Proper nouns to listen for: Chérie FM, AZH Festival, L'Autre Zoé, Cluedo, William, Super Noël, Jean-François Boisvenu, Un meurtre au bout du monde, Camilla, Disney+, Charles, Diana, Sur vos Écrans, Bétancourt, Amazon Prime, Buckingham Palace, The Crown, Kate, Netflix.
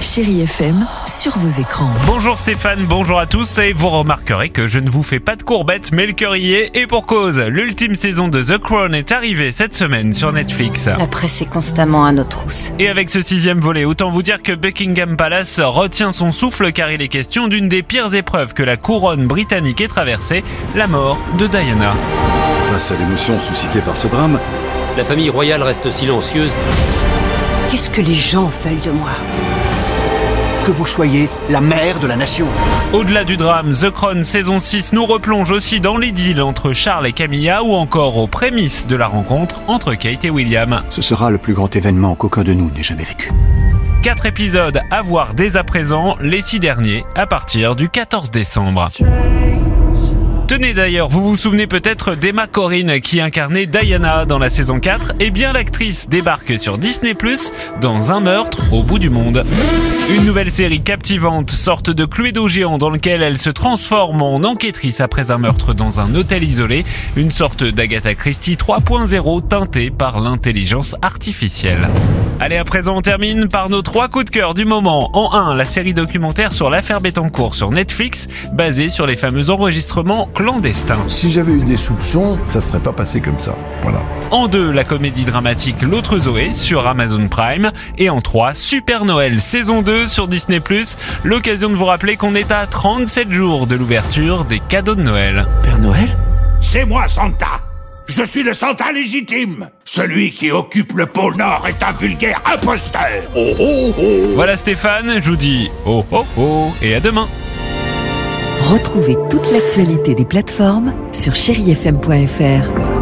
Chérie FM sur vos écrans. Bonjour Stéphane, bonjour à tous, et vous remarquerez que je ne vous fais pas de courbettes mais le cœur y est, et pour cause. L'ultime saison de The Crown est arrivée cette semaine sur Netflix. La presse est constamment à nos trousses. Et avec ce 6e volet, autant vous dire que Buckingham Palace retient son souffle car il est question d'une des pires épreuves que la couronne britannique ait traversée, la mort de Diana. Face à l'émotion suscitée par ce drame, la famille royale reste silencieuse. Qu'est-ce que les gens veulent de moi ? Que vous soyez la mère de la nation. Au-delà du drame, The Crown saison 6 nous replonge aussi dans l'idylle entre Charles et Camilla, ou encore aux prémices de la rencontre entre Kate et William. Ce sera le plus grand événement qu'aucun de nous n'ait jamais vécu. 4 épisodes à voir dès à présent, les 6 derniers à partir du 14 décembre. Tenez d'ailleurs, vous vous souvenez peut-être d'Emma Corrin qui incarnait Diana dans la saison 4. Eh bien l'actrice débarque sur Disney+ dans Un meurtre au bout du monde. Une nouvelle série captivante, sorte de Cluedo géant dans lequel elle se transforme en enquêtrice après un meurtre dans un hôtel isolé. Une sorte d'Agatha Christie 3.0 teintée par l'intelligence artificielle. Allez, à présent on termine par nos 3 coups de cœur du moment. En 1, la série documentaire sur l'affaire Bétancourt sur Netflix, basée sur les fameux enregistrements clandestins. Si j'avais eu des soupçons, ça ne serait pas passé comme ça, voilà. En 2, la comédie dramatique L'Autre Zoé sur Amazon Prime. Et en 3, Super Noël saison 2 sur Disney+, l'occasion de vous rappeler qu'on est à 37 jours de l'ouverture des cadeaux de Noël. Père Noël ? C'est moi Santa. Je suis le Santa légitime. Celui qui occupe le pôle Nord est un vulgaire imposteur. Oh oh oh. Voilà Stéphane, je vous dis oh oh oh et à demain. Retrouvez toute l'actualité des plateformes sur chérifm.fr.